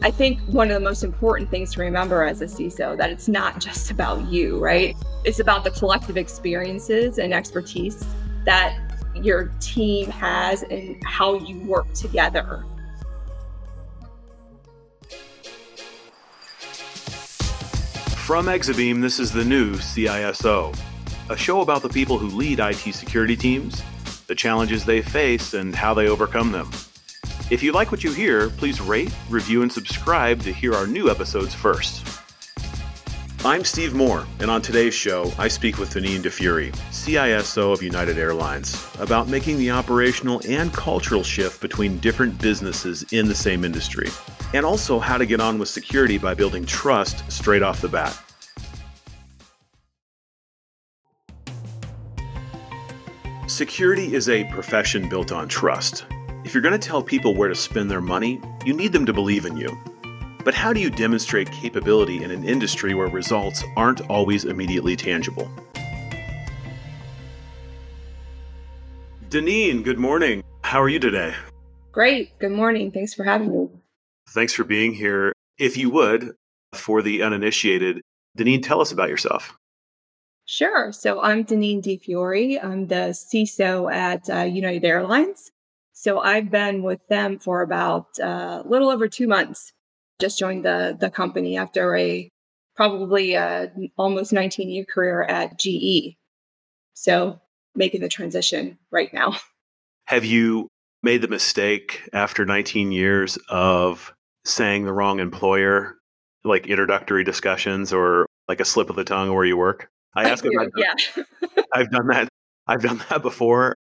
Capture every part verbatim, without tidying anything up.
I think one of the most important things to remember as a C I S O, that it's not just about you, right? It's about the collective experiences and expertise that your team has and how you work together. From Exabeam, this is the new C I S O, a show about the people who lead I T security teams, the challenges they face, and how they overcome them. If you like what you hear, please rate, review, and subscribe to hear our new episodes first. I'm Steve Moore, and on today's show, I speak with Deneen DeFury, C I S O of United Airlines, about making the operational and cultural shift between different businesses in the same industry, and also how to get on with security by building trust straight off the bat. Security is a profession built on trust. If you're going to tell people where to spend their money, you need them to believe in you. But how do you demonstrate capability in an industry where results aren't always immediately tangible? Deneen, good morning. How are you today? Great. Good morning. Thanks for having me. Thanks for being here. If you would, for the uninitiated, Deneen, tell us about yourself. Sure. So I'm Deneen DeFury. I'm the C I S O at uh, United Airlines. So I've been with them for about a uh, little over two months. Just joined the, the company after a probably a, almost nineteen-year career at G E. So making the transition right now. Have you made the mistake after nineteen years of saying the wrong employer, like introductory discussions or like a slip of the tongue where you work? I, I ask do, about yeah. I've done that. I've done that before,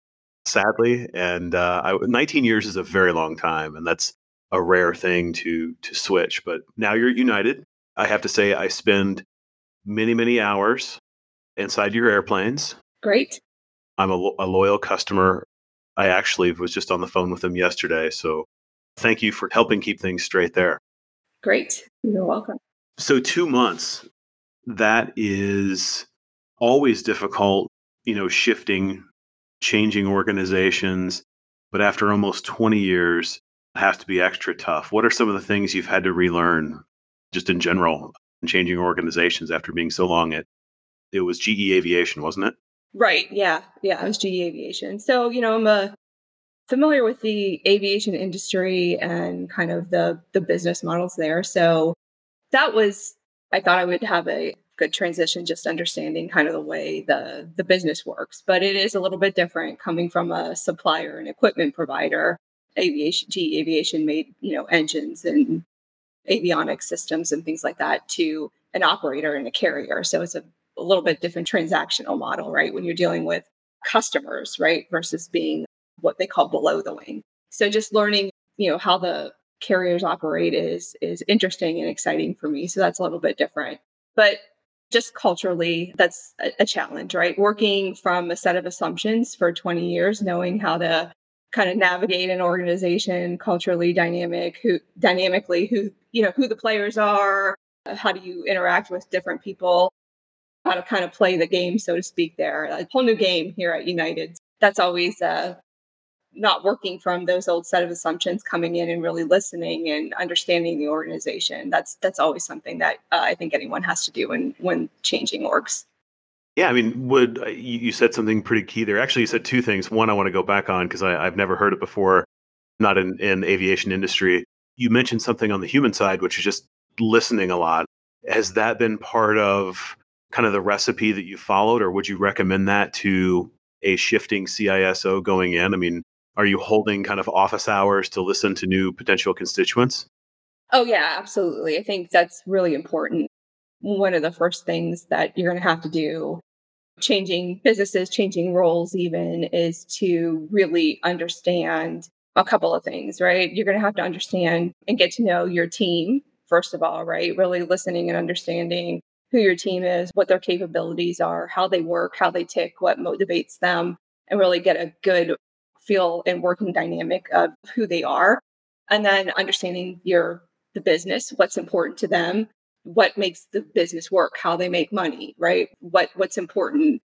sadly. And uh, I, nineteen years is a very long time. And that's a rare thing to to switch. But now you're at United. I have to say, I spend many, many hours inside your airplanes. Great. I'm a, a loyal customer. I actually was just on the phone with them yesterday. So thank you for helping keep things straight there. Great. You're welcome. So two months, that is always difficult, you know, shifting, changing organizations. But after almost twenty years, have to be extra tough. What are some of the things you've had to relearn just in general in changing organizations after being so long at, it was G E Aviation, wasn't it? Right. Yeah. Yeah. It was G E Aviation. So, you know, I'm uh, familiar with the aviation industry and kind of the, the business models there. So that was, I thought I would have a good transition, just understanding kind of the way the, the business works, but it is a little bit different coming from a supplier and equipment provider. Aviation, G E Aviation made, you know, engines and avionics systems and things like that to an operator and a carrier. So it's a, a little bit different transactional model, right? When you're dealing with customers, right? Versus being what they call below the wing. So just learning, you know, how the carriers operate is, is interesting and exciting for me. So that's a little bit different, but just culturally, that's a, a challenge, right? Working from a set of assumptions for twenty years, knowing how to kind of navigate an organization culturally dynamic, who dynamically, who, you know, who the players are, how do you interact with different people, how to kind of play the game, so to speak, there. A whole new game here at United. That's always uh, not working from those old set of assumptions, coming in and really listening and understanding the organization. That's, that's always something that uh, I think anyone has to do when, when changing orgs. Yeah, I mean, would uh, you, you said something pretty key there. Actually, you said two things. One, I want to go back on because I've never heard it before, not in, in aviation industry. You mentioned something on the human side, which is just listening a lot. Has that been part of kind of the recipe that you followed, or would you recommend that to a shifting C I S O going in? I mean, are you holding kind of office hours to listen to new potential constituents? Oh, yeah, absolutely. I think that's really important. One of the first things that you're going to have to do changing businesses, changing roles even, is to really understand a couple of things, right? You're going to have to understand and get to know your team, first of all, right? Really listening and understanding who your team is, what their capabilities are, how they work, how they tick, what motivates them, and really get a good feel and working dynamic of who they are. And then understanding your the business, what's important to them, what makes the business work, how they make money, right? What what's important,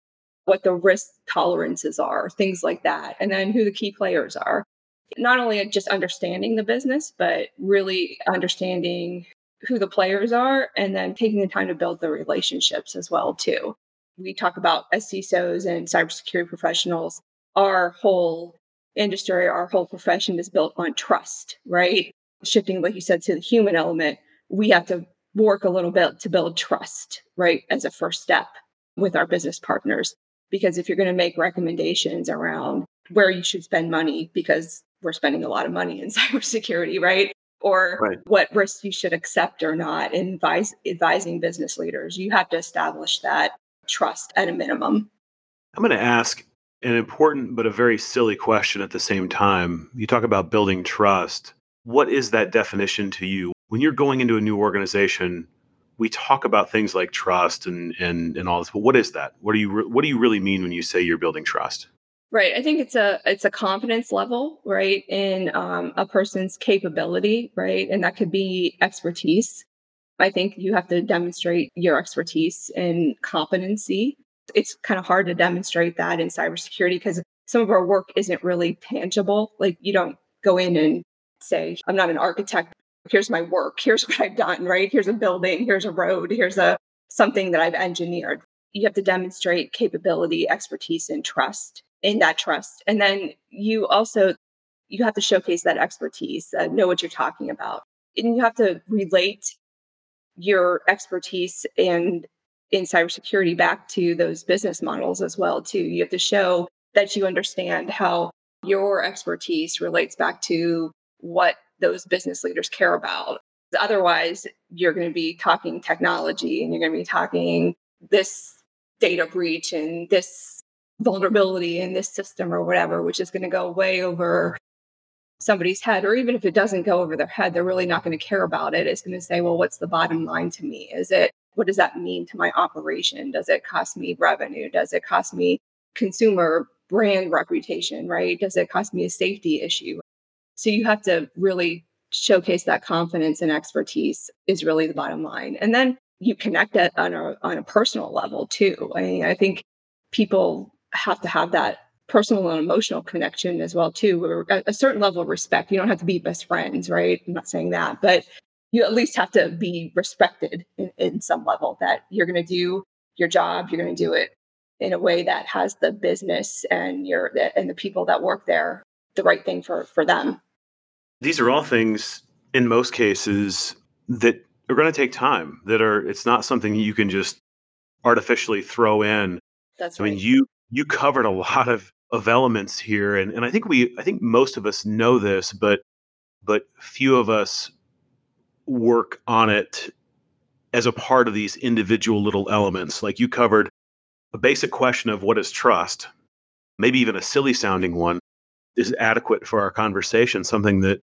what the risk tolerances are, things like that. And then who the key players are. not only just understanding the business, but really understanding who the players are and then taking the time to build the relationships as well, too. We talk about as C I S Os and cybersecurity professionals, our whole industry, our whole profession is built on trust, right? Shifting, like you said, to the human element, we have to work a little bit to build trust, right, as a first step with our business partners. Because if you're going to make recommendations around where you should spend money, because we're spending a lot of money in cybersecurity, right? Or right. what risks you should accept or not, and advise, advising business leaders, you have to establish that trust at a minimum. I'm going to ask an important but a very silly question at the same time. You talk about building trust. What is that definition to you? When you're going into a new organization, we talk about things like trust and and and all this, but what is that? What do you re- what do you really mean when you say you're building trust? Right. I think it's a it's a confidence level, right, in um, a person's capability, right, and that could be expertise. I think you have to demonstrate your expertise and competency. It's kind of hard to demonstrate that in cybersecurity because some of our work isn't really tangible. Like you don't go in and say, "I'm not an architect. Here's my work. Here's what I've done." Right? Here's a building. Here's a road. Here's a something that I've engineered. You have to demonstrate capability, expertise, and trust in that trust. And then you also you have to showcase that expertise, uh, know what you're talking about, and you have to relate your expertise and in cybersecurity back to those business models as well, too. You have to show that you understand how your expertise relates back to what those business leaders care about. Otherwise, you're going to be talking technology and you're going to be talking this data breach and this vulnerability in this system or whatever, which is going to go way over somebody's head. Or even if it doesn't go over their head, they're really not going to care about it. It's going to say, well, what's the bottom line to me? Is it, what does that mean to my operation? Does it cost me revenue? Does it cost me consumer brand reputation, right? Does it cost me a safety issue? So you have to really showcase that confidence and expertise is really the bottom line. And then you connect it on a, on a personal level too. I mean, I think people have to have that personal and emotional connection as well too, or a certain level of respect. You don't have to be best friends, right? I'm not saying that, but you at least have to be respected in, in some level that you're going to do your job. You're going to do it in a way that has the business and your and the people that work there, the right thing for, for them. These are all things, in most cases, that are going to take time, that are it's not something you can just artificially throw in. That's right. I mean, you you covered a lot of, of elements here. And, and I think we I think most of us know this, but but few of us work on it as a part of these individual little elements. Like you covered a basic question of what is trust, maybe even a silly sounding one, is adequate for our conversation, something that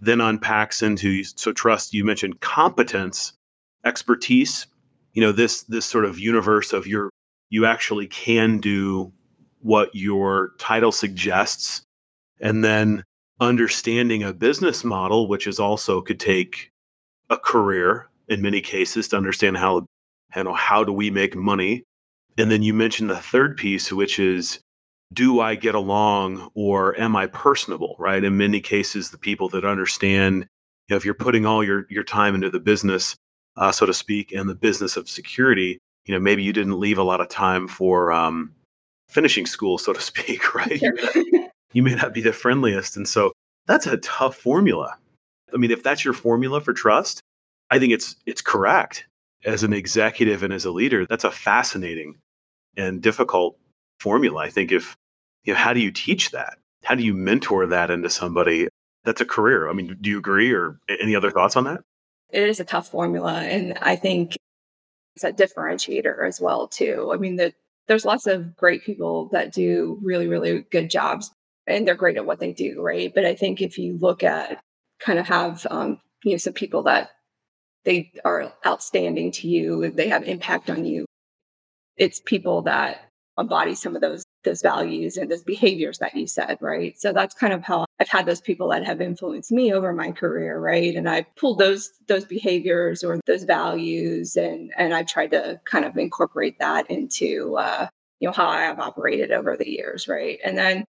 then unpacks into, so trust, you mentioned competence, expertise, you know, this this sort of universe of your, you actually can do what your title suggests, and then understanding a business model, which is also could take a career in many cases to understand how, you know, how do we make money? And then you mentioned the third piece, which is, do I get along or am I personable, right? In many cases, the people that understand, you know, if you're putting all your, your time into the business, uh, so to speak, and the business of security, you know, maybe you didn't leave a lot of time for um, finishing school, so to speak, right? Sure. You may not, you may not be the friendliest. And so that's a tough formula. I mean, if that's your formula for trust, I think it's it's correct. As an executive and as a leader, that's a fascinating and difficult formula. I think if, you know, how do you teach that? How do you mentor that into somebody? That's a career. I mean, do you agree or any other thoughts on that? It is a tough formula. And I think it's a differentiator as well, too. I mean, the, there's lots of great people that do really, really good jobs and they're great at what they do, right? But I think if you look at kind of have, um, you know, some people that they are outstanding to you, they have impact on you. It's people that embody some of those those values and those behaviors that you said, right? So that's kind of how I've had those people that have influenced me over my career, right? And I've pulled those those behaviors or those values and and I've tried to kind of incorporate that into, uh, you know, how I have operated over the years, right? And then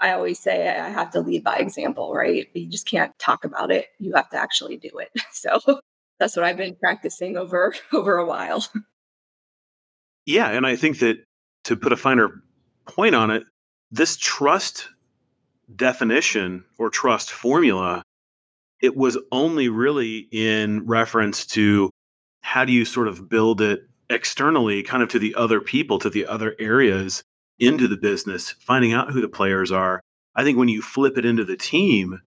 I always say I have to lead by example, right? You just can't talk about it. You have to actually do it. So that's what I've been practicing over, over a while. Yeah. And I think that to put a finer point on it, this trust definition or trust formula, it was only really in reference to how do you sort of build it externally, kind of to the other people, to the other areas, into the business, finding out who the players are. I think when you flip it into the team,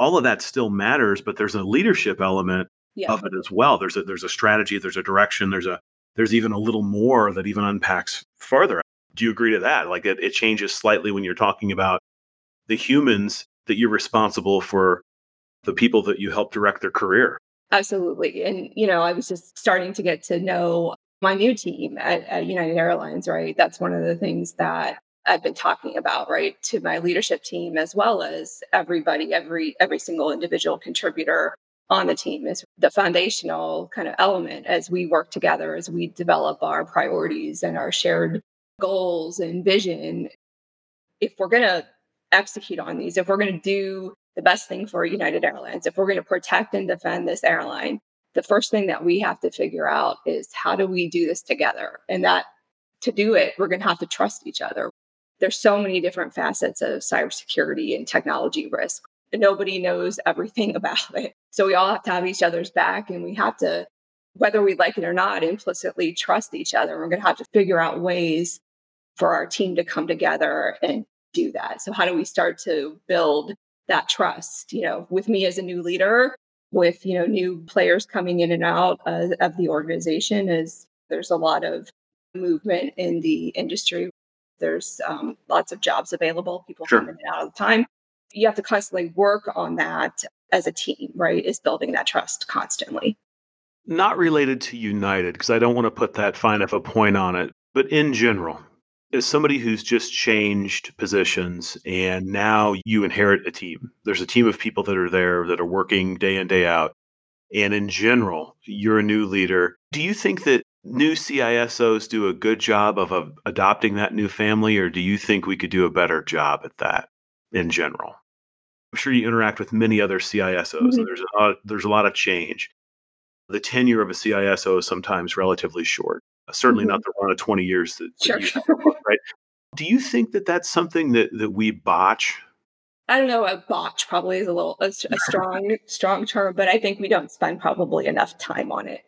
all of that still matters, but there's a leadership element yeah. of it as well. There's a, there's a strategy, there's a direction, there's a there's even a little more that even unpacks further. Do you agree to that? Like it, it changes slightly when you're talking about the humans that you're responsible for, the people that you help direct their career. Absolutely. And, you know, I was just starting to get to know my new team at, at United Airlines, right? That's one of the things that I've been talking about, right? To my leadership team, as well as everybody, every every single individual contributor on the team is the foundational kind of element as we work together, as we develop our priorities and our shared goals and vision. If we're going to execute on these, if we're going to do the best thing for United Airlines, if we're going to protect and defend this airline, the first thing that we have to figure out is how do we do this together? And that to do it, we're going to have to trust each other. There's so many different facets of cybersecurity and technology risk. Nobody knows everything about it. So we all have to have each other's back, and we have to, whether we like it or not, implicitly trust each other. We're going to have to figure out ways for our team to come together and do that. So how do we start to build that trust, you know, with me as a new leader, with, you know, new players coming in and out uh, of the organization? Is there's a lot of movement in the industry. There's um, lots of jobs available. People sure. come in and out all the time. You have to constantly work on that as a team, right? Is building that trust constantly. Not related to United, because I don't want to put that fine of a point on it, but in general, as somebody who's just changed positions and now you inherit a team, there's a team of people that are there that are working day in, day out. And in general, you're a new leader. Do you think that new C I S Os do a good job of uh, adopting that new family, or do you think we could do a better job at that in general? I'm sure you interact with many other C I S Os. Mm-hmm. And there's, a lot, there's a lot of change. The tenure of a C I S O is sometimes relatively short. Certainly mm-hmm. not the run of twenty years that, sure. that you have, right? Do you think that that's something that, that we botch? I don't know. A botch probably is a little a, a strong strong term, but I think we don't spend probably enough time on it.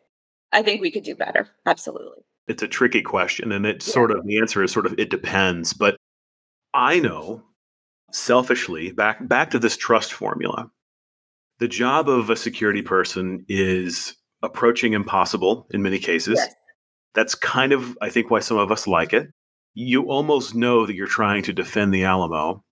I think we could do better. Absolutely. It's a tricky question, and it's yeah. sort of the answer is sort of it depends. But I know, selfishly, back back to this trust formula, the job of a security person is approaching impossible in many cases. Yes. That's kind of, I think, why some of us like it. You almost know that you're trying to defend the Alamo.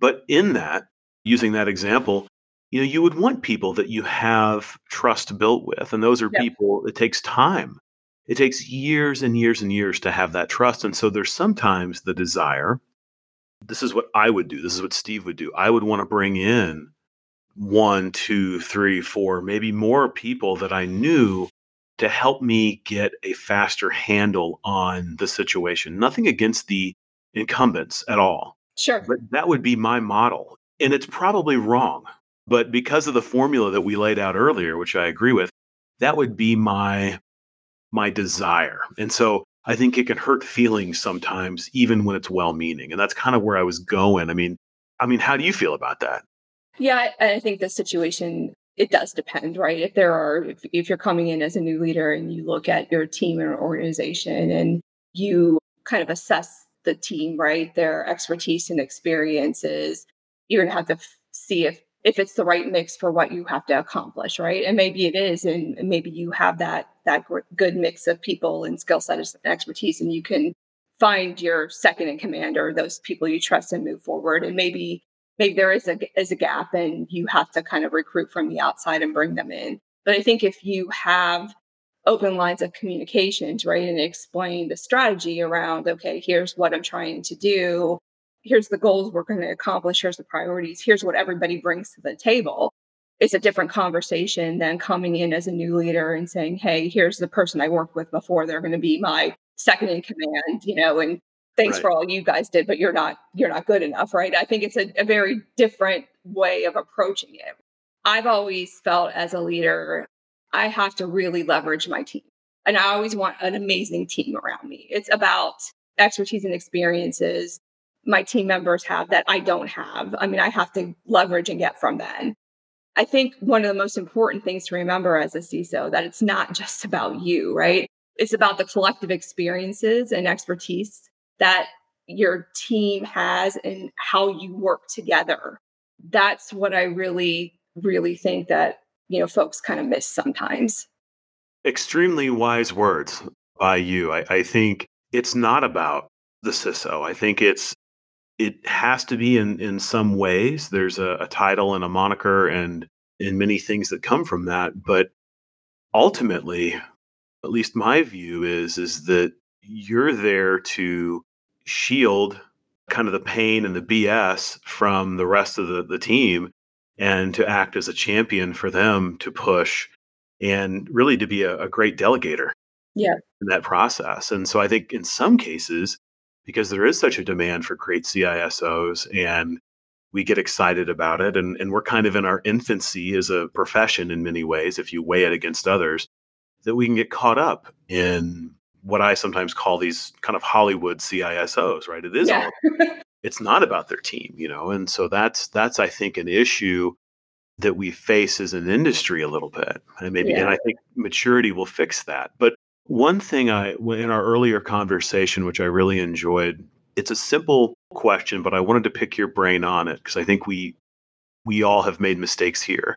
But in that, using that example, you know, you would want people that you have trust built with. And those are yeah. people, it takes time. It takes years and years and years to have that trust. And so there's sometimes the desire, this is what I would do, this is what Steve would do. I would want to bring in one, two, three, four, maybe more people that I knew to help me get a faster handle on the situation. Nothing against the incumbents at all. Sure. But that would be my model. And it's probably wrong. But because of the formula that we laid out earlier, which I agree with, that would be my, my desire. And so I think it can hurt feelings sometimes, even when it's well-meaning. And that's kind of where I was going. I mean, I mean, how do you feel about that? Yeah, I, I think the situation... It does depend, right? If there are, if, if you're coming in as a new leader and you look at your team or organization and you kind of assess the team, right? Their expertise and experiences, you're going to have to f- see if, if it's the right mix for what you have to accomplish, right? And maybe it is, and maybe you have that, that gr- good mix of people and skill set and expertise, and you can find your second in command or those people you trust and move forward. And maybe Maybe there is a, is a gap, and you have to kind of recruit from the outside and bring them in. But I think if you have open lines of communications, right, and explain the strategy around, okay, here's what I'm trying to do. Here's the goals we're going to accomplish. Here's the priorities. Here's what everybody brings to the table. It's a different conversation than coming in as a new leader and saying, hey, here's the person I worked with before. They're going to be my second in command, you know, and thanks right. for all you guys did, but you're not, you're not good enough, right? I think it's a, a very different way of approaching it. I've always felt as a leader, I have to really leverage my team. And I always want an amazing team around me. It's about expertise and experiences my team members have that I don't have. I mean, I have to leverage and get from them. I think one of the most important things to remember as a C I S O, that it's not just about you, right? It's about the collective experiences and expertise that your team has and how you work together. That's what I really, really think that, you know, folks kind of miss sometimes. Extremely wise words by you. I, I think it's not about the C I S O. I think it's it has to be in, in some ways. There's a, a title and a moniker and, and many things that come from that. But ultimately, at least my view is, is that you're there to shield kind of the pain and the B S from the rest of the, the team and to act as a champion for them to push and really to be a, a great delegator yeah. in that process. And so I think in some cases, because there is such a demand for great C I S Os and we get excited about it and, and we're kind of in our infancy as a profession in many ways, if you weigh it against others, that we can get caught up in what I sometimes call these kind of Hollywood C I S Os, right? It is yeah. all, it's not about their team, you know? And so that's, that's, I think, an issue that we face as an industry a little bit. And maybe, yeah. and I think maturity will fix that. But one thing I, in our earlier conversation, which I really enjoyed, it's a simple question, but I wanted to pick your brain on it because I think we, we all have made mistakes here.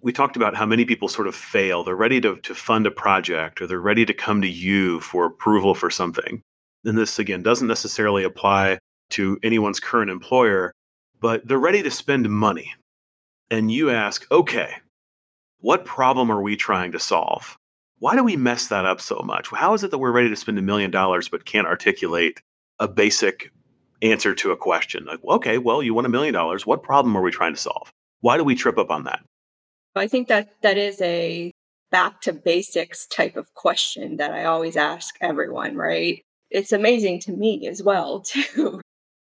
We talked about how many people sort of fail. They're ready to, to fund a project or they're ready to come to you for approval for something. And this, again, doesn't necessarily apply to anyone's current employer, but they're ready to spend money. And you ask, okay, what problem are we trying to solve? Why do we mess that up so much? How is it that we're ready to spend a million dollars but can't articulate a basic answer to a question? Like, okay, well, you want a million dollars. What problem are we trying to solve? Why do we trip up on that? I think that that is a back to basics type of question that I always ask everyone, right? It's amazing to me as well, too.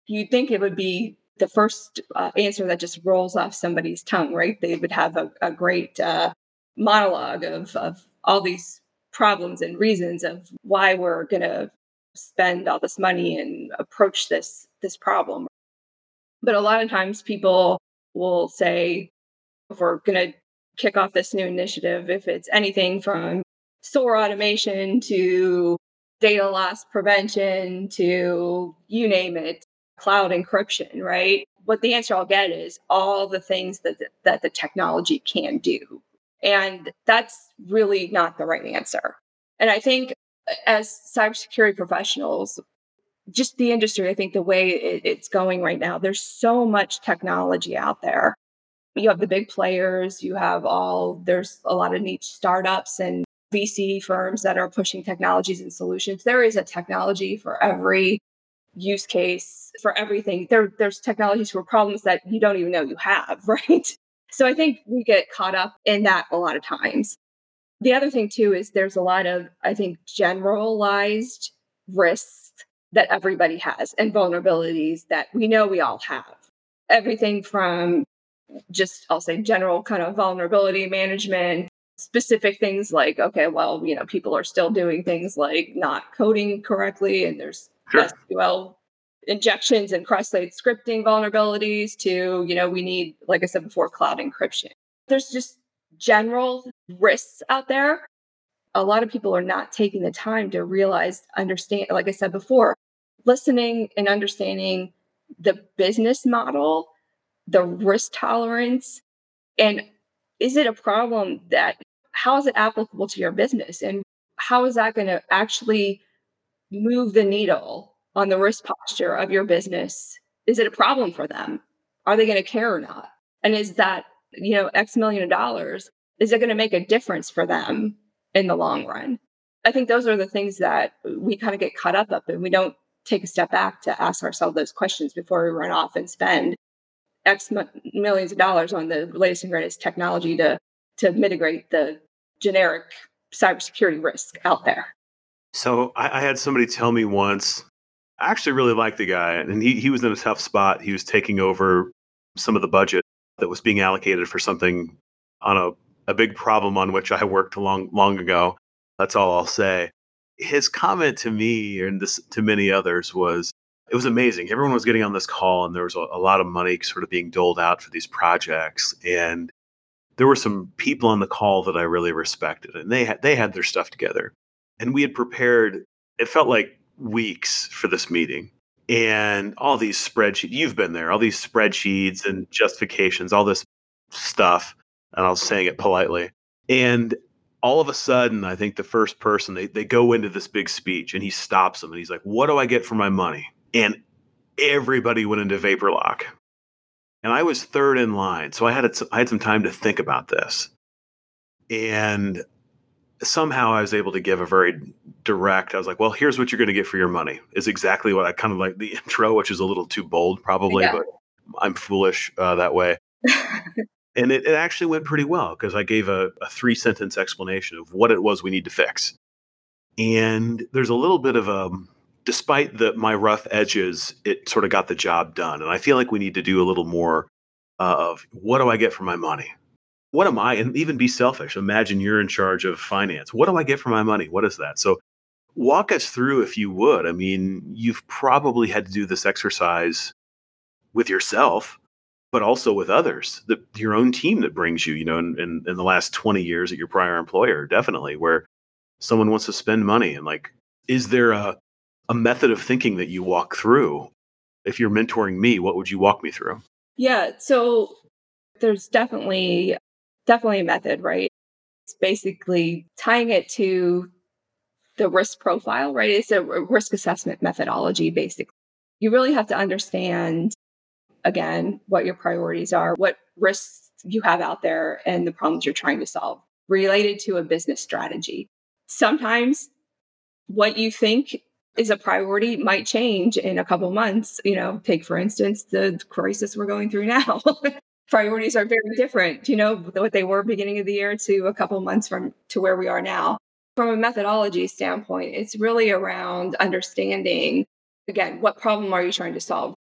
You'd think it would be the first uh, answer that just rolls off somebody's tongue, right? They would have a, a great uh, monologue of, of all these problems and reasons of why we're going to spend all this money and approach this, this problem. But a lot of times people will say, if we're going to kick off this new initiative, if it's anything from SOAR automation to data loss prevention to you name it, cloud encryption, right? What the answer I'll get is all the things that the, that the technology can do. And that's really not the right answer. And I think as cybersecurity professionals, just the industry, I think the way it, it's going right now, there's so much technology out there. You have the big players, you have all, there's a lot of niche startups and V C firms that are pushing technologies and solutions. There is a technology for every use case, for everything. There, there's technologies for problems that you don't even know you have, right? So I think we get caught up in that a lot of times. The other thing too is there's a lot of, I think, generalized risks that everybody has and vulnerabilities that we know we all have. Everything from just, I'll say, general kind of vulnerability management, specific things like, okay, well, you know, people are still doing things like not coding correctly, and there's sure. S Q L injections and cross-site scripting vulnerabilities to, you know, we need, like I said before, cloud encryption. There's just general risks out there. A lot of people are not taking the time to realize, understand, like I said before, listening and understanding the business model, the risk tolerance, and is it a problem that, how is it applicable to your business? And how is that going to actually move the needle on the risk posture of your business? Is it a problem for them? Are they going to care or not? And is that, you know, X million of dollars, is it going to make a difference for them in the long run? I think those are the things that we kind of get caught up up and we don't take a step back to ask ourselves those questions before we run off and spend X millions of dollars on the latest and greatest technology to, to mitigate the generic cybersecurity risk out there. So I, I had somebody tell me once, I actually really liked the guy, and he he was in a tough spot. He was taking over some of the budget that was being allocated for something on a, a big problem on which I worked long, long ago. That's all I'll say. His comment to me and this, to many others was, it was amazing. Everyone was getting on this call, and there was a, a lot of money sort of being doled out for these projects. And there were some people on the call that I really respected, and they had, they had their stuff together. And we had prepared, it felt like weeks for this meeting, and all these spreadsheets, you've been there, all these spreadsheets and justifications, all this stuff. And I was saying it politely. And all of a sudden, I think the first person, they, they go into this big speech, and he stops them and he's like, what do I get for my money? And everybody went into vapor lock. And I was third in line. So I had, a, I had some time to think about this. And somehow I was able to give a very direct, I was like, well, here's what you're going to get for your money, is exactly what I kind of like the intro, which is a little too bold probably, yeah. But I'm foolish uh, that way. And it, it actually went pretty well, because I gave a, a three sentence explanation of what it was we need to fix. And there's a little bit of a, despite the, my rough edges, it sort of got the job done. And I feel like we need to do a little more of, what do I get for my money? What am I? And even be selfish. Imagine you're in charge of finance. What do I get for my money? What is that? So walk us through, if you would. I mean, you've probably had to do this exercise with yourself, but also with others, the, your own team that brings you, you know, in, in, in the last twenty years at your prior employer, definitely, where someone wants to spend money. And like, is there a, a method of thinking that you walk through? If you're mentoring me, what would you walk me through? Yeah. So there's definitely... Definitely a method, right? It's basically tying it to the risk profile, right? It's a risk assessment methodology, basically. You really have to understand, again, what your priorities are, what risks you have out there, and the problems you're trying to solve related to a business strategy. Sometimes what you think is a priority might change in a couple months. You know, take, for instance, the crisis we're going through now. Priorities are very different, you know, what they were beginning of the year to a couple months from to where we are now. From a methodology standpoint, it's really around understanding, again, what problem are you trying to solve?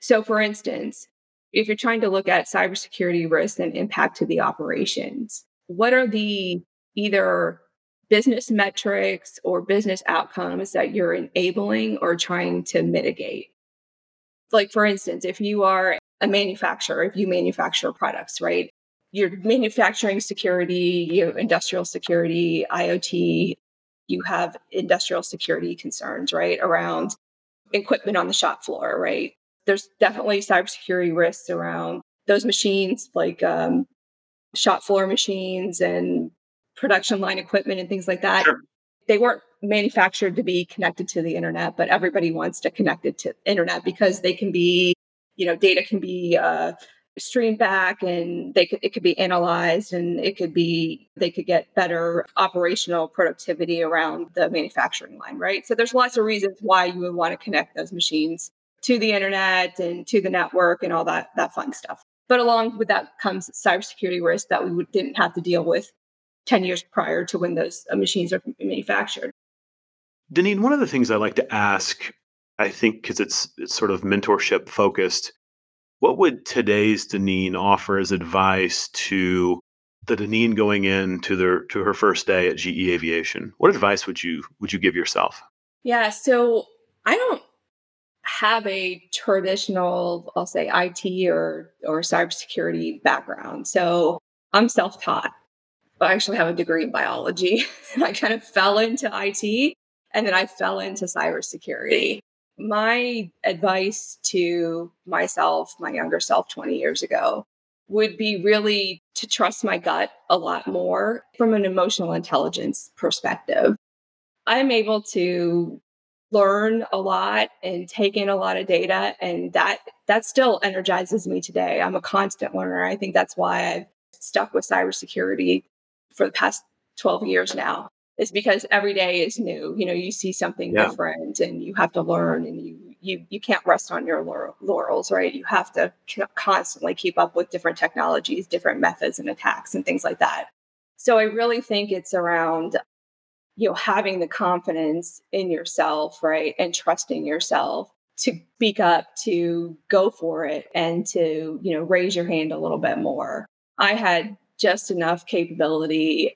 So for instance, if you're trying to look at cybersecurity risk and impact to the operations, what are the either business metrics or business outcomes that you're enabling or trying to mitigate? Like, for instance, if you are a manufacturer, if you manufacture products, right? You're manufacturing security, you have industrial security, IoT, you have industrial security concerns, right? Around equipment on the shop floor, right? There's definitely cybersecurity risks around those machines, like um, shop floor machines and production line equipment and things like that. Sure. They weren't manufactured to be connected to the internet, but everybody wants to connect it to the internet because they can be, you know, data can be uh, streamed back, and they could, it could be analyzed, and it could be, they could get better operational productivity around the manufacturing line, right? So there's lots of reasons why you would want to connect those machines to the internet and to the network and all that, that fun stuff. But along with that comes cybersecurity risk that we didn't have to deal with ten years prior to when those machines are manufactured. Deneen, one of the things I like to ask, I think, because it's it's sort of mentorship focused, what would today's Deneen offer as advice to the Deneen going in to their to her first day at G E Aviation? What advice would you would you give yourself? Yeah, so I don't have a traditional, I'll say, I T or or cybersecurity background, so I'm self-taught. I actually have a degree in biology. I kind of fell into I T, and then I fell into cybersecurity. My advice to myself, my younger self twenty years ago, would be really to trust my gut a lot more from an emotional intelligence perspective. I'm able to learn a lot and take in a lot of data, and that that still energizes me today. I'm a constant learner. I think that's why I've stuck with cybersecurity for the past twelve years now. It's because every day is new. You know, you see something yeah. different, and you have to learn, and you you you can't rest on your laurels, right? You have to constantly keep up with different technologies, different methods and attacks and things like that. So I really think it's around you know, having the confidence in yourself, right? And trusting yourself to speak up, to go for it, and to, you know, raise your hand a little bit more. I had just enough capability,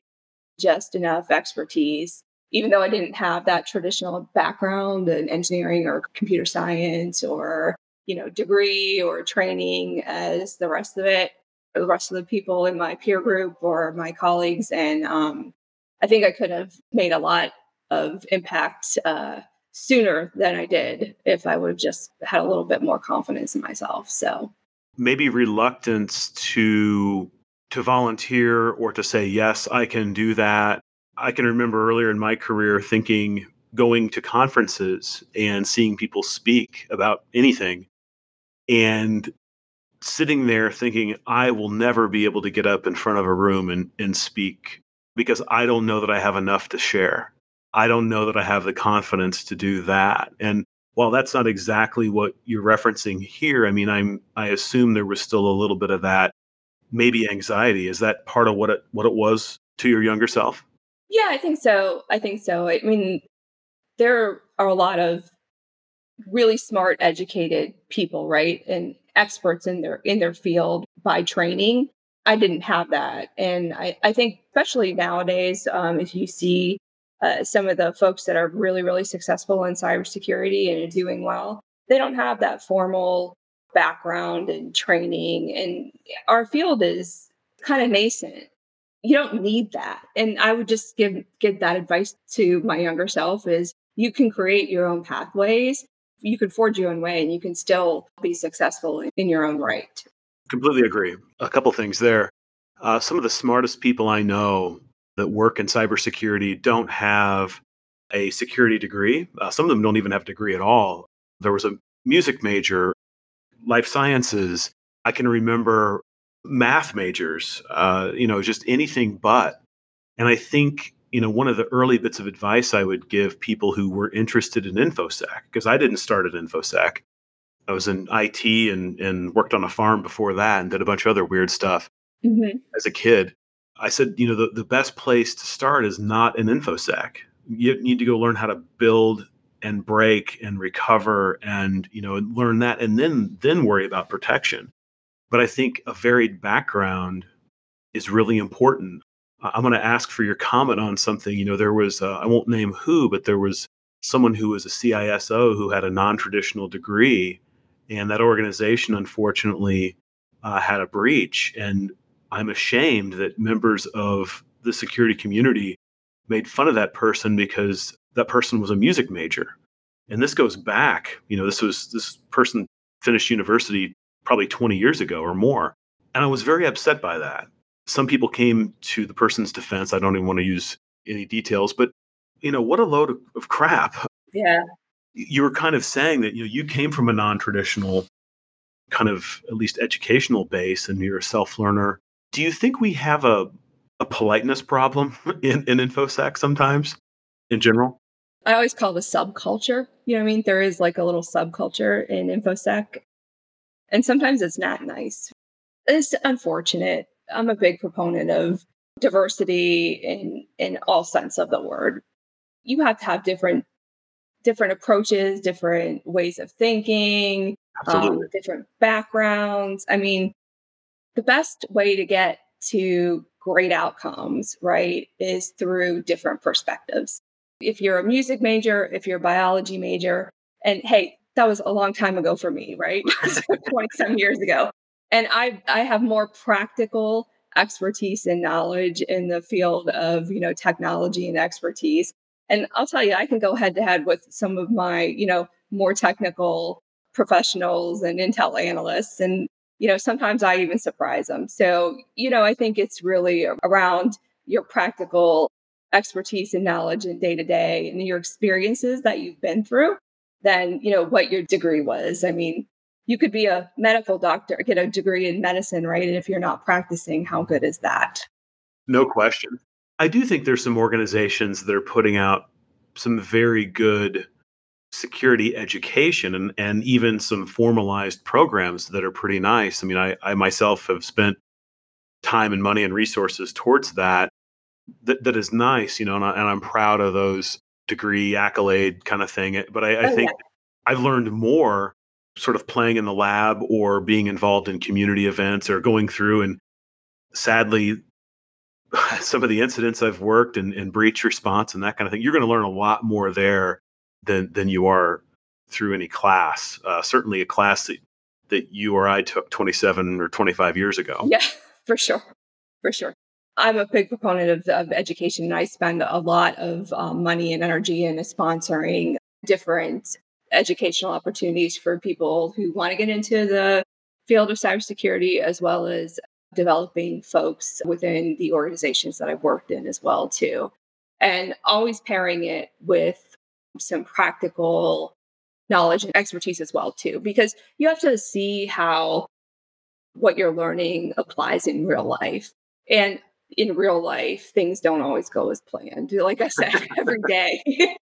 just enough expertise, even though I didn't have that traditional background in engineering or computer science or, you know, degree or training as the rest of it, the rest of the people in my peer group or my colleagues. And um, I think I could have made a lot of impact uh, sooner than I did if I would have just had a little bit more confidence in myself. So maybe reluctance to to volunteer or to say, yes, I can do that. I can remember earlier in my career thinking, going to conferences and seeing people speak about anything and sitting there thinking, I will never be able to get up in front of a room and, and speak because I don't know that I have enough to share. I don't know that I have the confidence to do that. And while that's not exactly what you're referencing here, I mean, I'm, I assume there was still a little bit of that, maybe anxiety. Is that part of what it, what it was to your younger self? Yeah, I think so. I think so. I mean, there are a lot of really smart, educated people, right? And experts in their, in their field by training. I didn't have that. And I, I think especially nowadays, um, if you see Uh, some of the folks that are really, really successful in cybersecurity and are doing well, they don't have that formal background and training. And our field is kind of nascent. You don't need that. And I would just give, give that advice to my younger self is you can create your own pathways. You can forge your own way and you can still be successful in, in your own right. Completely agree. A couple things there. Uh, some of the smartest people I know that work in cybersecurity don't have a security degree. Uh, some of them don't even have a degree at all. There was a music major, life sciences. I can remember math majors, uh, you know, just anything but. And I think, you know, one of the early bits of advice I would give people who were interested in InfoSec, because I didn't start at InfoSec. I was in I T and, and worked on a farm before that and did a bunch of other weird stuff mm-hmm. as a kid. I said, you know, the, the best place to start is not in InfoSec. You need to go learn how to build and break and recover and, you know, learn that and then then worry about protection. But I think a varied background is really important. I'm going to ask for your comment on something. You know, there was, a, I won't name who, but there was someone who was a C I S O who had a non-traditional degree. And that organization, unfortunately, uh, had a breach. And I'm ashamed that members of the security community made fun of that person because that person was a music major. And this goes back, you know, this was this person finished university probably twenty years ago or more. And I was very upset by that. Some people came to the person's defense. I don't even want to use any details, but, you know, what a load of crap. Yeah. You were kind of saying that, you know, you came from a non-traditional kind of at least educational base and you're a self-learner. Do you think we have a, a politeness problem in, in InfoSec sometimes in general? I always call it a subculture. You know what I mean? There is like a little subculture in InfoSec. And sometimes it's not nice. It's unfortunate. I'm a big proponent of diversity in, in all sense of the word. You have to have different different approaches, different ways of thinking, um, different backgrounds. I mean, the best way to get to great outcomes, right, is through different perspectives. If you're a music major, if you're a biology major, and hey, that was a long time ago for me, right? twenty-some years ago. And I I have more practical expertise and knowledge in the field of, you know, technology and expertise. And I'll tell you, I can go head to head with some of my, you know, more technical professionals and Intel analysts and you know, sometimes I even surprise them. So, you know, I think it's really around your practical expertise and knowledge in day-to-day and your experiences that you've been through than, you know, what your degree was. I mean, you could be a medical doctor, get a degree in medicine, right? And if you're not practicing, how good is that? No question. I do think there's some organizations that are putting out some very good security education and, and even some formalized programs that are pretty nice. I mean, I, I myself have spent time and money and resources towards that. that that is nice, you know, and, I, and I'm proud of those degree accolade kind of thing. But I, I oh, think yeah. I've learned more sort of playing in the lab or being involved in community events or going through. And sadly, some of the incidents I've worked in, in breach response and that kind of thing, you're going to learn a lot more there than than you are through any class. Uh, certainly a class that, that you or I took twenty-seven or twenty-five years ago. Yeah, for sure. For sure. I'm a big proponent of, of education, and I spend a lot of um, money and energy in sponsoring different educational opportunities for people who want to get into the field of cybersecurity, as well as developing folks within the organizations that I've worked in as well, too. And always pairing it with some practical knowledge and expertise as well, too, because you have to see how what you're learning applies in real life. And in real life, things don't always go as planned. Like I said, every day,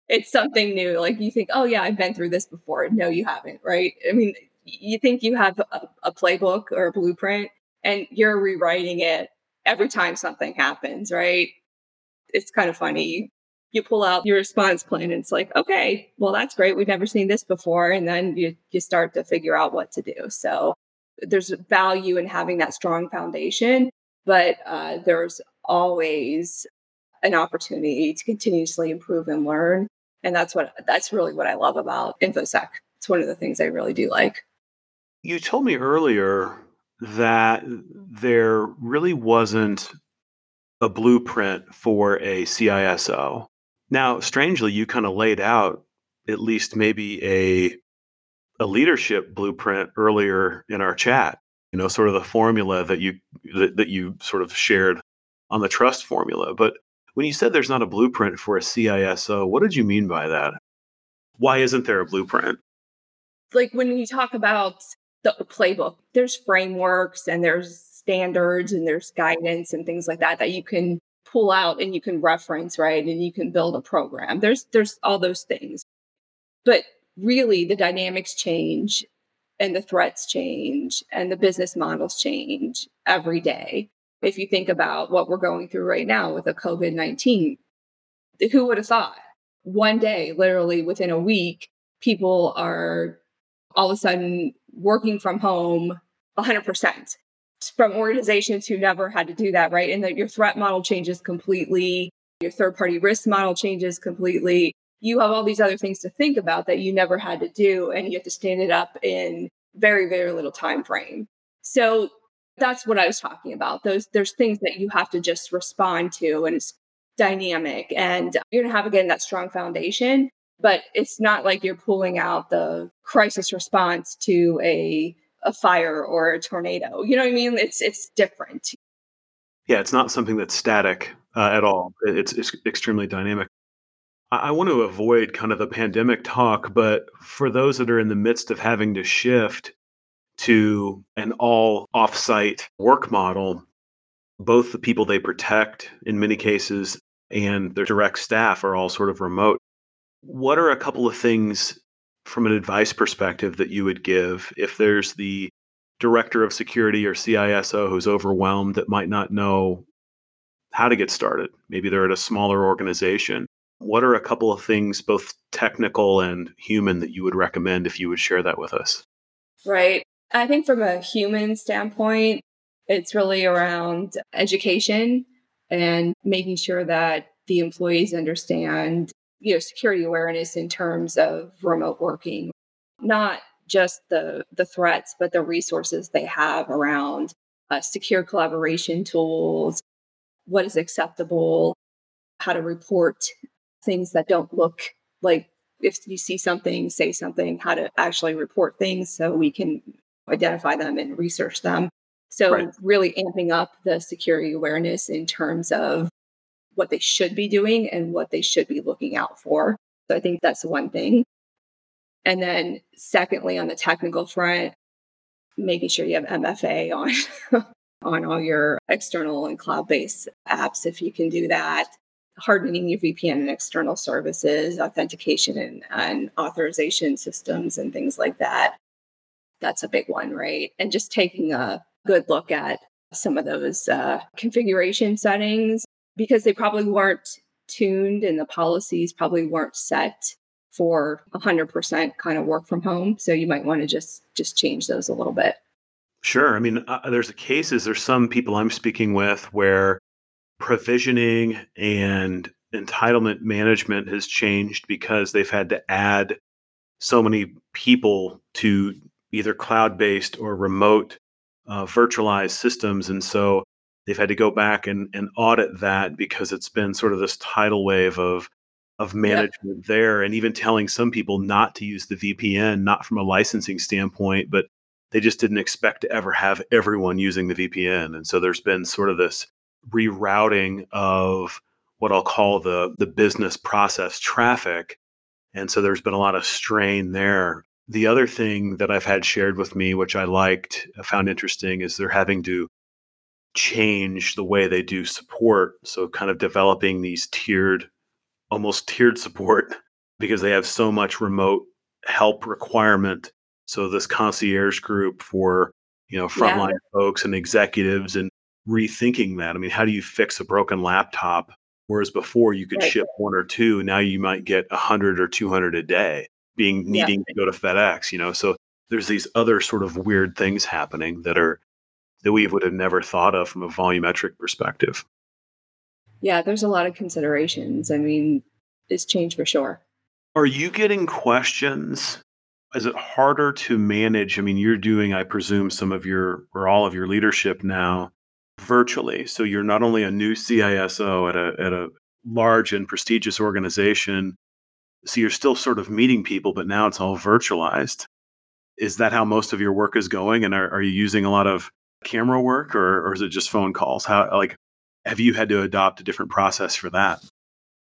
it's something new. Like you think, oh, yeah, I've been through this before. No, you haven't, right? I mean, you think you have a, a playbook or a blueprint, and you're rewriting it every time something happens, right? It's kind of funny. You pull out your response plan, and it's like, okay, well, that's great. We've never seen this before. And then you you start to figure out what to do. So there's value in having that strong foundation. But uh, there's always an opportunity to continuously improve and learn. And that's what that's really what I love about InfoSec. It's one of the things I really do like. You told me earlier that there really wasn't a blueprint for a C I S O. Now, strangely, you kind of laid out at least maybe a a leadership blueprint earlier in our chat. You know, sort of the formula that you that, that you sort of shared on the trust formula. But when you said there's not a blueprint for a C I S O, what did you mean by that? Why isn't there a blueprint? Like when you talk about the playbook, there's frameworks and there's standards and there's guidance and things like that that you can pull out and you can reference, right? And you can build a program. There's there's all those things. But really, the dynamics change. And the threats change and the business models change every day. If you think about what we're going through right now with a COVID nineteen, who would have thought? One day, literally within a week, people are all of a sudden working from home one hundred percent from organizations who never had to do that, right? And that your threat model changes completely. Your third-party risk model changes completely. You have all these other things to think about that you never had to do, and you have to stand it up in very, very little time frame. So that's what I was talking about. Those there's things that you have to just respond to, and it's dynamic, and you're gonna have again that strong foundation. But it's not like you're pulling out the crisis response to a a fire or a tornado. You know what I mean? It's it's different. Yeah, it's not something that's static uh, at all. It's, it's extremely dynamic. I want to avoid kind of the pandemic talk, but for those that are in the midst of having to shift to an all offsite work model, both the people they protect in many cases and their direct staff are all sort of remote. What are a couple of things from an advice perspective that you would give if there's the director of security or C I S O who's overwhelmed that might not know how to get started? Maybe they're at a smaller organization. What are a couple of things, both technical and human, that you would recommend if you would share that with us? Right. I think from a human standpoint, it's really around education and making sure that the employees understand, you know, security awareness in terms of remote working, not just the, the threats, but the resources they have around uh, secure collaboration tools, what is acceptable, how to report things that don't look like if you see something, say something, how to actually report things so we can identify them and research them. So right. Really amping up the security awareness in terms of what they should be doing and what they should be looking out for. So I think that's one thing. And then secondly, on the technical front, making sure you have M F A on, on all your external and cloud-based apps, if you can do that. Hardening your V P N and external services, authentication and, and authorization systems and things like that. That's a big one, right? And just taking a good look at some of those uh, configuration settings because they probably weren't tuned and the policies probably weren't set for one hundred percent kind of work from home. So you might want to just just change those a little bit. Sure. I mean, uh, there's cases, there's some people I'm speaking with where provisioning and entitlement management has changed because they've had to add so many people to either cloud-based or remote uh, virtualized systems. And so they've had to go back and, and audit that because it's been sort of this tidal wave of of management yep. there, and even telling some people not to use the V P N, not from a licensing standpoint, but they just didn't expect to ever have everyone using the V P N. And so there's been sort of this rerouting of what I'll call the, the business process traffic. And so there's been a lot of strain there. The other thing that I've had shared with me, which I liked, I found interesting, is they're having to change the way they do support. So kind of developing these tiered, almost tiered support, because they have so much remote help requirement. So this concierge group for, you know, frontline yeah. folks and executives, and rethinking that. I mean, how do you fix a broken laptop? Whereas before you could right. ship one or two, now you might get one hundred or two hundred a day being needing yeah. to go to FedEx, you know. So there's these other sort of weird things happening that are that we would have never thought of from a volumetric perspective. Yeah, there's a lot of considerations. I mean, it's changed for sure. Are you getting questions? Is it harder to manage? I mean, you're doing, I presume, some of your or all of your leadership now virtually. So you're not only a new C I S O at a at a large and prestigious organization, so you're still sort of meeting people, but now it's all virtualized. Is that how most of your work is going? And are, are you using a lot of camera work, or, or is it just phone calls? How like have you had to adopt a different process for that?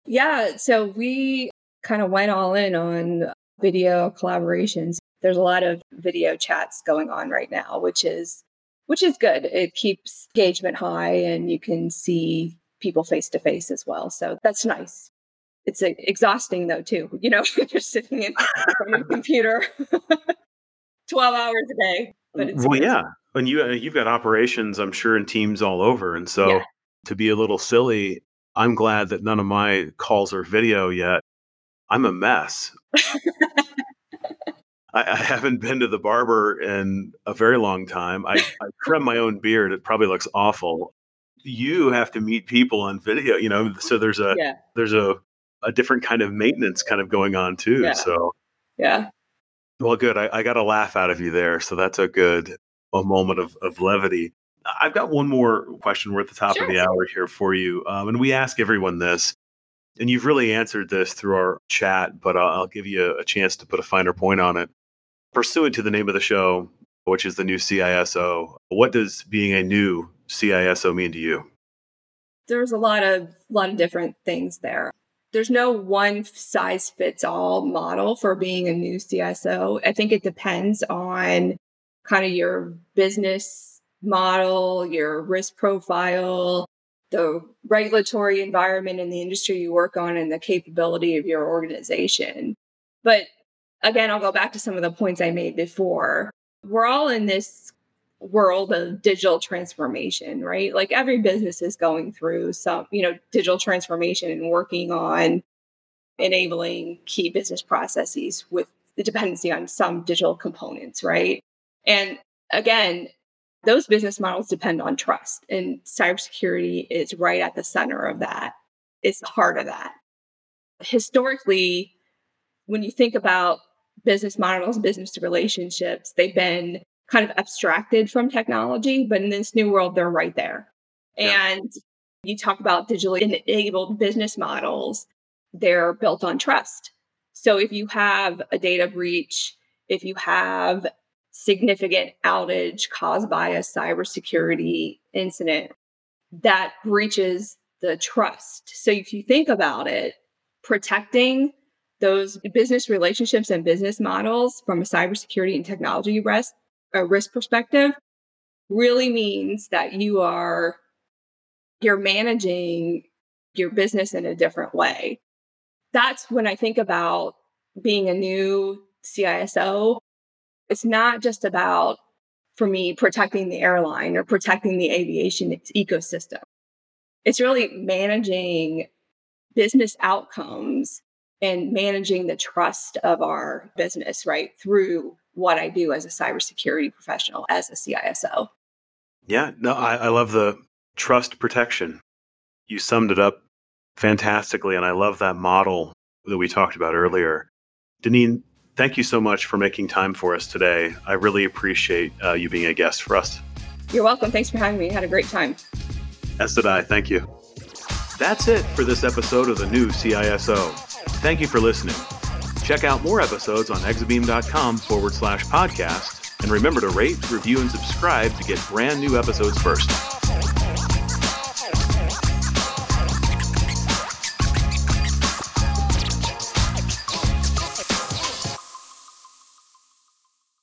Yeah, so we kind of went all in on video collaborations. There's a lot of video chats going on right now, which is which is good. It keeps engagement high, and you can see people face to face as well. So that's nice. It's exhausting though, too. You know, you're sitting in front of a computer twelve hours a day. But it's well, good. Yeah. And you, you've got operations, I'm sure, and teams all over. And so yeah. to be a little silly, I'm glad that none of my calls are video yet. I'm a mess. I, I haven't been to the barber in a very long time. I, I trim my own beard. It probably looks awful. You have to meet people on video, you know, so there's a yeah. there's a, a different kind of maintenance kind of going on, too. Yeah. So, yeah. Well, good. I, I got a laugh out of you there. So that's a good a moment of, of levity. I've got one more question. We're at the top sure. of the hour here for you. Um, and we ask everyone this. And you've really answered this through our chat, but I'll, I'll give you a chance to put a finer point on it. Pursuant to the name of the show, which is the new C I S O, what does being a new C I S O mean to you? There's a lot of lot of different things there. There's no one size fits all model for being a new C I S O. I think it depends on kind of your business model, your risk profile, the regulatory environment in the industry you work on, and the capability of your organization. But again, I'll go back to some of the points I made before. We're all in this world of digital transformation, right? Like every business is going through some, you know, digital transformation and working on enabling key business processes with the dependency on some digital components, right? And again, those business models depend on trust, and cybersecurity is right at the center of that. It's the heart of that. Historically, when you think about business models, business relationships, they've been kind of abstracted from technology, but in this new world, they're right there. Yeah. And you talk about digitally enabled business models, they're built on trust. So if you have a data breach, if you have significant outage caused by a cybersecurity incident, that breaches the trust. So if you think about it, protecting those business relationships and business models from a cybersecurity and technology risk, uh, risk perspective really means that you are you're managing your business in a different way. That's when I think about being a new C I S O. It's not just about, for me, protecting the airline or protecting the aviation ecosystem. It's really managing business outcomes and managing the trust of our business, right, through what I do as a cybersecurity professional, as a C I S O. Yeah, no, I, I love the trust protection. You summed it up fantastically, and I love that model that we talked about earlier. Deneen, thank you so much for making time for us today. I really appreciate uh, you being a guest for us. You're welcome. Thanks for having me. I had a great time. As did I. Thank you. That's it for this episode of The New C I S O. Thank you for listening. Check out more episodes on exabeam.com forward slash podcast. And remember to rate, review, and subscribe to get brand new episodes first.